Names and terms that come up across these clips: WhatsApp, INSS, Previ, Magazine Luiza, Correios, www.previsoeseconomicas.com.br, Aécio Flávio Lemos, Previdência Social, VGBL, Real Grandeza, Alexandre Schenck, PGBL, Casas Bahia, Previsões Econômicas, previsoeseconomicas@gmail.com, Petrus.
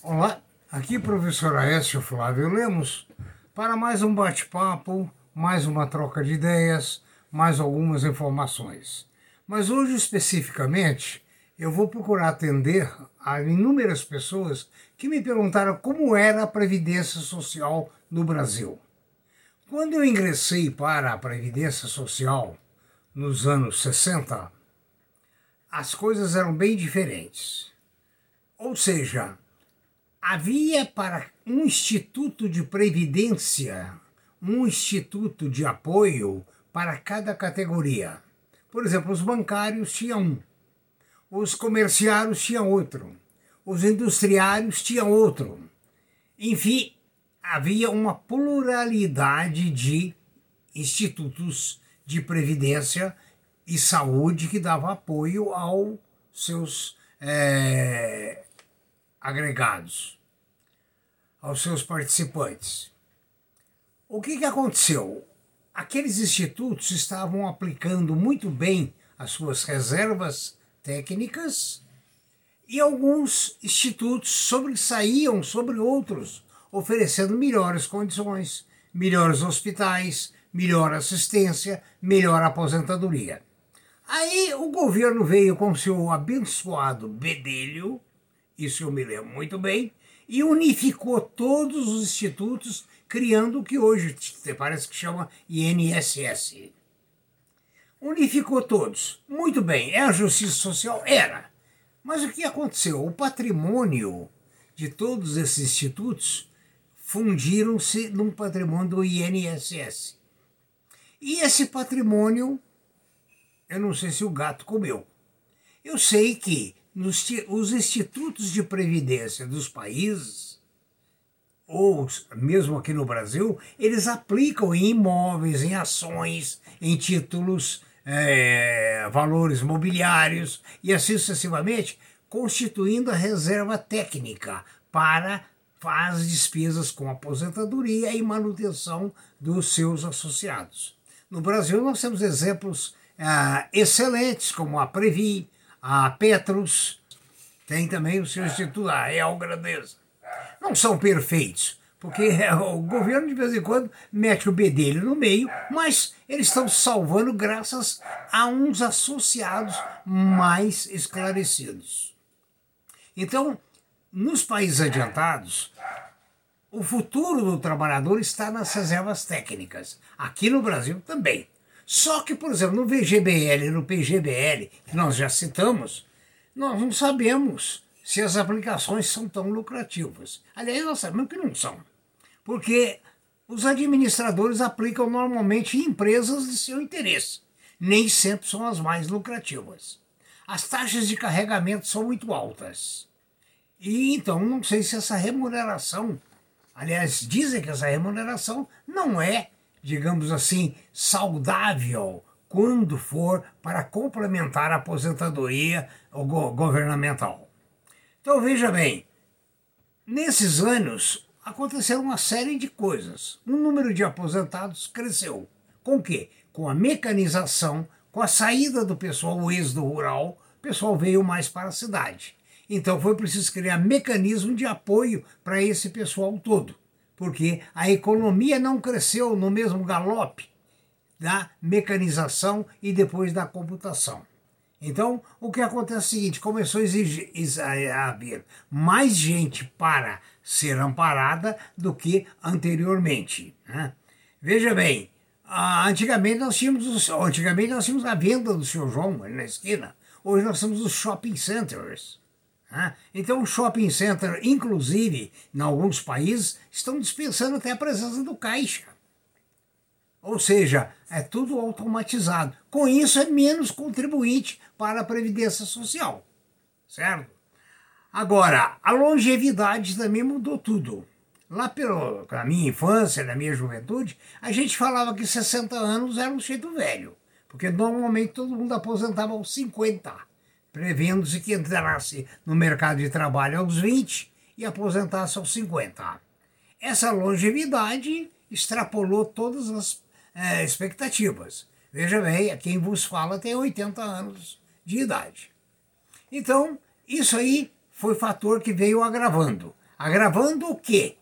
Olá, aqui o professor Aécio Flávio Lemos para mais um bate-papo, mais uma troca de ideias, mais algumas informações. Mas hoje, especificamente, eu vou procurar atender a inúmeras pessoas que me perguntaram como era a Previdência Social no Brasil. Quando eu ingressei para a Previdência Social nos anos 60, as coisas eram bem diferentes. Ou seja, havia para um instituto de previdência, um instituto de apoio para cada categoria. Por exemplo, os bancários tinham um, os comerciários tinham outro, os industriários tinham outro. Enfim, havia uma pluralidade de institutos de previdência e saúde que dava apoio aos seus agregados, aos seus participantes. O que aconteceu? Aqueles institutos estavam aplicando muito bem as suas reservas técnicas e alguns institutos sobressaíam sobre outros, oferecendo melhores condições, melhores hospitais, melhor assistência, melhor aposentadoria. Aí o governo veio com seu abençoado bedelho, isso eu me lembro muito bem, e unificou todos os institutos, criando o que hoje parece que chama INSS. Unificou todos. Muito bem, é a justiça social? Era. Mas o que aconteceu? O patrimônio de todos esses institutos fundiram-se num patrimônio do INSS. E esse patrimônio, eu não sei se o gato comeu. Eu sei que os institutos de previdência dos países, ou mesmo aqui no Brasil, eles aplicam em imóveis, em ações, em títulos, valores mobiliários e assim sucessivamente, constituindo a reserva técnica para as despesas com aposentadoria e manutenção dos seus associados. No Brasil nós temos exemplos excelentes como a Previ, a Petrus, tem também o seu instituto, a Real Grandeza. Não são perfeitos, porque o governo de vez em quando mete o bedelho no meio, mas eles estão salvando graças a uns associados mais esclarecidos. Então, nos países adiantados, o futuro do trabalhador está nas reservas técnicas. Aqui no Brasil também. Só que, por exemplo, no VGBL, no PGBL, que nós já citamos, nós não sabemos se as aplicações são tão lucrativas. Aliás, nós sabemos que não são, porque os administradores aplicam normalmente em empresas de seu interesse. Nem sempre são as mais lucrativas. As taxas de carregamento são muito altas. E então, não sei se essa remuneração, aliás, dizem que essa remuneração não é, digamos assim, saudável quando for para complementar a aposentadoria governamental. Então veja bem, nesses anos aconteceram uma série de coisas. O número de aposentados cresceu. Com o quê? Com a mecanização, com a saída do pessoal, o êxodo rural, o pessoal veio mais para a cidade. Então foi preciso criar mecanismo de apoio para esse pessoal todo, porque a economia não cresceu no mesmo galope da mecanização e depois da computação. Então, o que acontece é o seguinte, começou a haver mais gente para ser amparada do que anteriormente, né? Veja bem, antigamente nós tínhamos a venda do Seu João ali na esquina, hoje nós temos os shopping centers. Então, o shopping center, inclusive, em alguns países, estão dispensando até a presença do caixa. Ou seja, é tudo automatizado. Com isso, é menos contribuinte para a Previdência Social, certo? Agora, a longevidade também mudou tudo. Lá pela minha infância, na minha juventude, a gente falava que 60 anos era um jeito velho, porque normalmente todo mundo aposentava aos 50, prevendo-se que entrasse no mercado de trabalho aos 20 e aposentasse aos 50. Essa longevidade extrapolou todas as expectativas. Veja bem, quem vos fala tem 80 anos de idade. Então, isso aí foi fator que veio agravando. agravando o quê?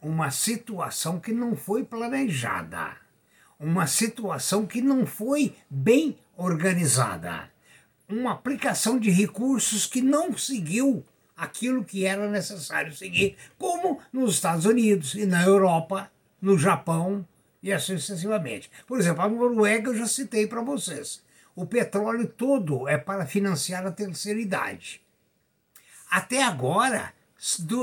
Uma situação que não foi planejada, uma situação que não foi bem organizada, uma aplicação de recursos que não seguiu aquilo que era necessário seguir, como nos Estados Unidos e na Europa, no Japão e assim sucessivamente. Por exemplo, a Noruega eu já citei para vocês. O petróleo todo é para financiar a terceira idade. Até agora,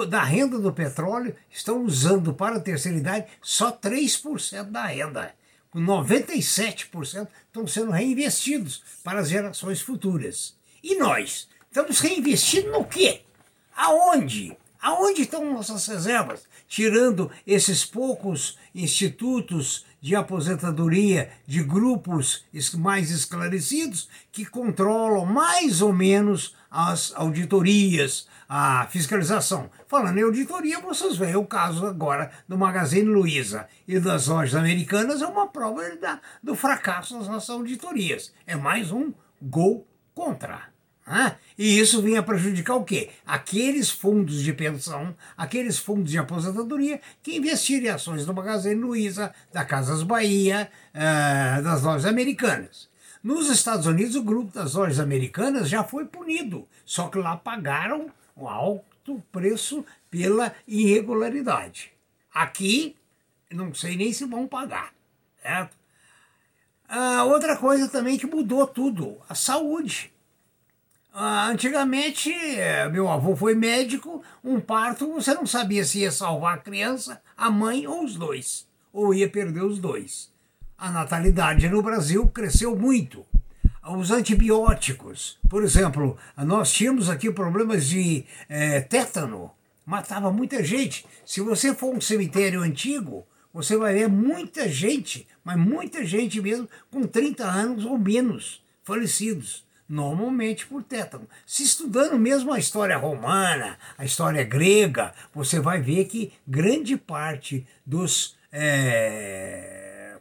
da renda do petróleo, estão usando para a terceira idade só 3% da renda. 97% estão sendo reinvestidos para as gerações futuras. E nós? Estamos reinvestindo no quê? Aonde? Aonde estão nossas reservas? Tirando esses poucos institutos de aposentadoria de grupos mais esclarecidos que controlam mais ou menos as auditorias, a fiscalização. Falando em auditoria, vocês veem o caso agora do Magazine Luiza e das lojas americanas, é uma prova do fracasso das nossas auditorias. É mais um gol contra. Ah, e isso vinha prejudicar o quê? Aqueles fundos de pensão, aqueles fundos de aposentadoria que investiram em ações do Magazine Luiza, da Casas Bahia, das lojas americanas. Nos Estados Unidos, o grupo das lojas americanas já foi punido, só que lá pagaram um alto preço pela irregularidade. Aqui, não sei nem se vão pagar, certo? Outra coisa também que mudou tudo, a saúde. Antigamente, meu avô foi médico, um parto, você não sabia se ia salvar a criança, a mãe ou os dois, ou ia perder os dois. A natalidade no Brasil cresceu muito. Os antibióticos, por exemplo, nós tínhamos aqui problemas de tétano, matava muita gente. Se você for um cemitério antigo, você vai ver muita gente, mas muita gente mesmo com 30 anos ou menos, falecidos. Normalmente por tétano. Se estudando mesmo a história romana, a história grega, você vai ver que grande parte dos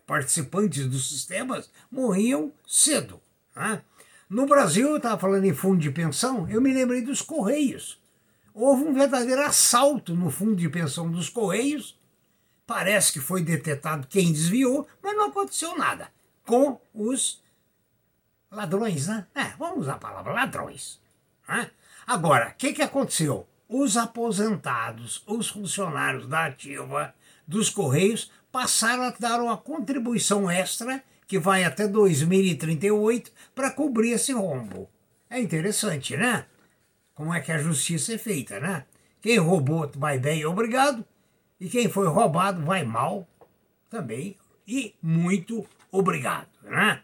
participantes dos sistemas morriam cedo. Né? No Brasil, eu estava falando em fundo de pensão, eu me lembrei dos Correios. Houve um verdadeiro assalto no fundo de pensão dos Correios. Parece que foi detetado quem desviou, mas não aconteceu nada com os ladrões, né? Vamos usar a palavra ladrões. Né? Agora, o que aconteceu? Os aposentados, os funcionários da ativa dos Correios passaram a dar uma contribuição extra, que vai até 2038, para cobrir esse rombo. É interessante, né? Como é que a justiça é feita, né? Quem roubou vai bem, obrigado. E quem foi roubado vai mal também. E muito obrigado, né?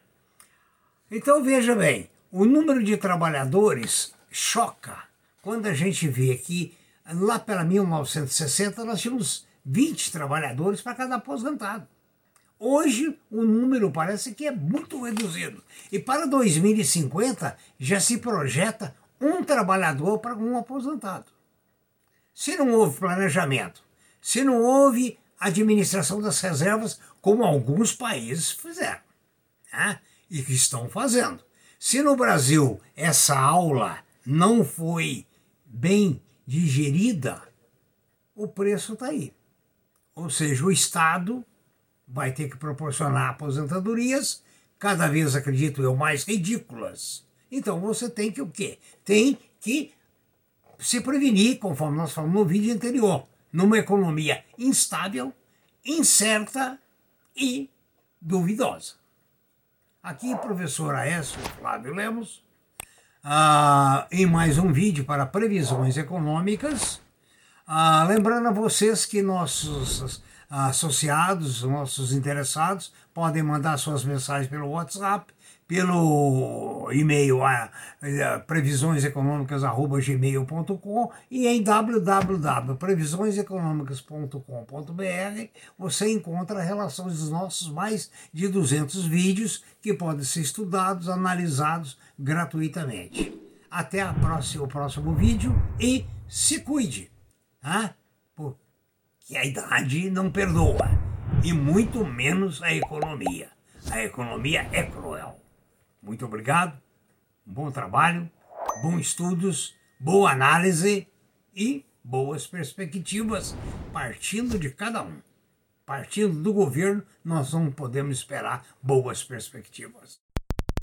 Então veja bem, o número de trabalhadores choca quando a gente vê que lá pela 1960 nós tínhamos 20 trabalhadores para cada aposentado. Hoje o número parece que é muito reduzido e para 2050 já se projeta um trabalhador para um aposentado. Se não houve planejamento, se não houve administração das reservas como alguns países fizeram, né? E que estão fazendo. Se no Brasil essa aula não foi bem digerida, o preço está aí. Ou seja, o Estado vai ter que proporcionar aposentadorias, cada vez, acredito eu, mais ridículas. Então você tem que o quê? Tem que se prevenir, conforme nós falamos no vídeo anterior, numa economia instável, incerta e duvidosa. Aqui, professor Aécio Flávio Lemos, em mais um vídeo para Previsões Econômicas. Lembrando a vocês que nossos associados, nossos interessados, podem mandar suas mensagens pelo WhatsApp, pelo e-mail previsoeseconomicas@gmail.com e em www.previsoeseconomicas.com.br você encontra a relação dos nossos mais de 200 vídeos que podem ser estudados, analisados gratuitamente. Até o próximo vídeo e se cuide, tá? Porque a idade não perdoa e muito menos a economia. A economia é cruel. Muito obrigado, bom trabalho, bons estudos, boa análise e boas perspectivas partindo de cada um. Partindo do governo, nós não podemos esperar boas perspectivas.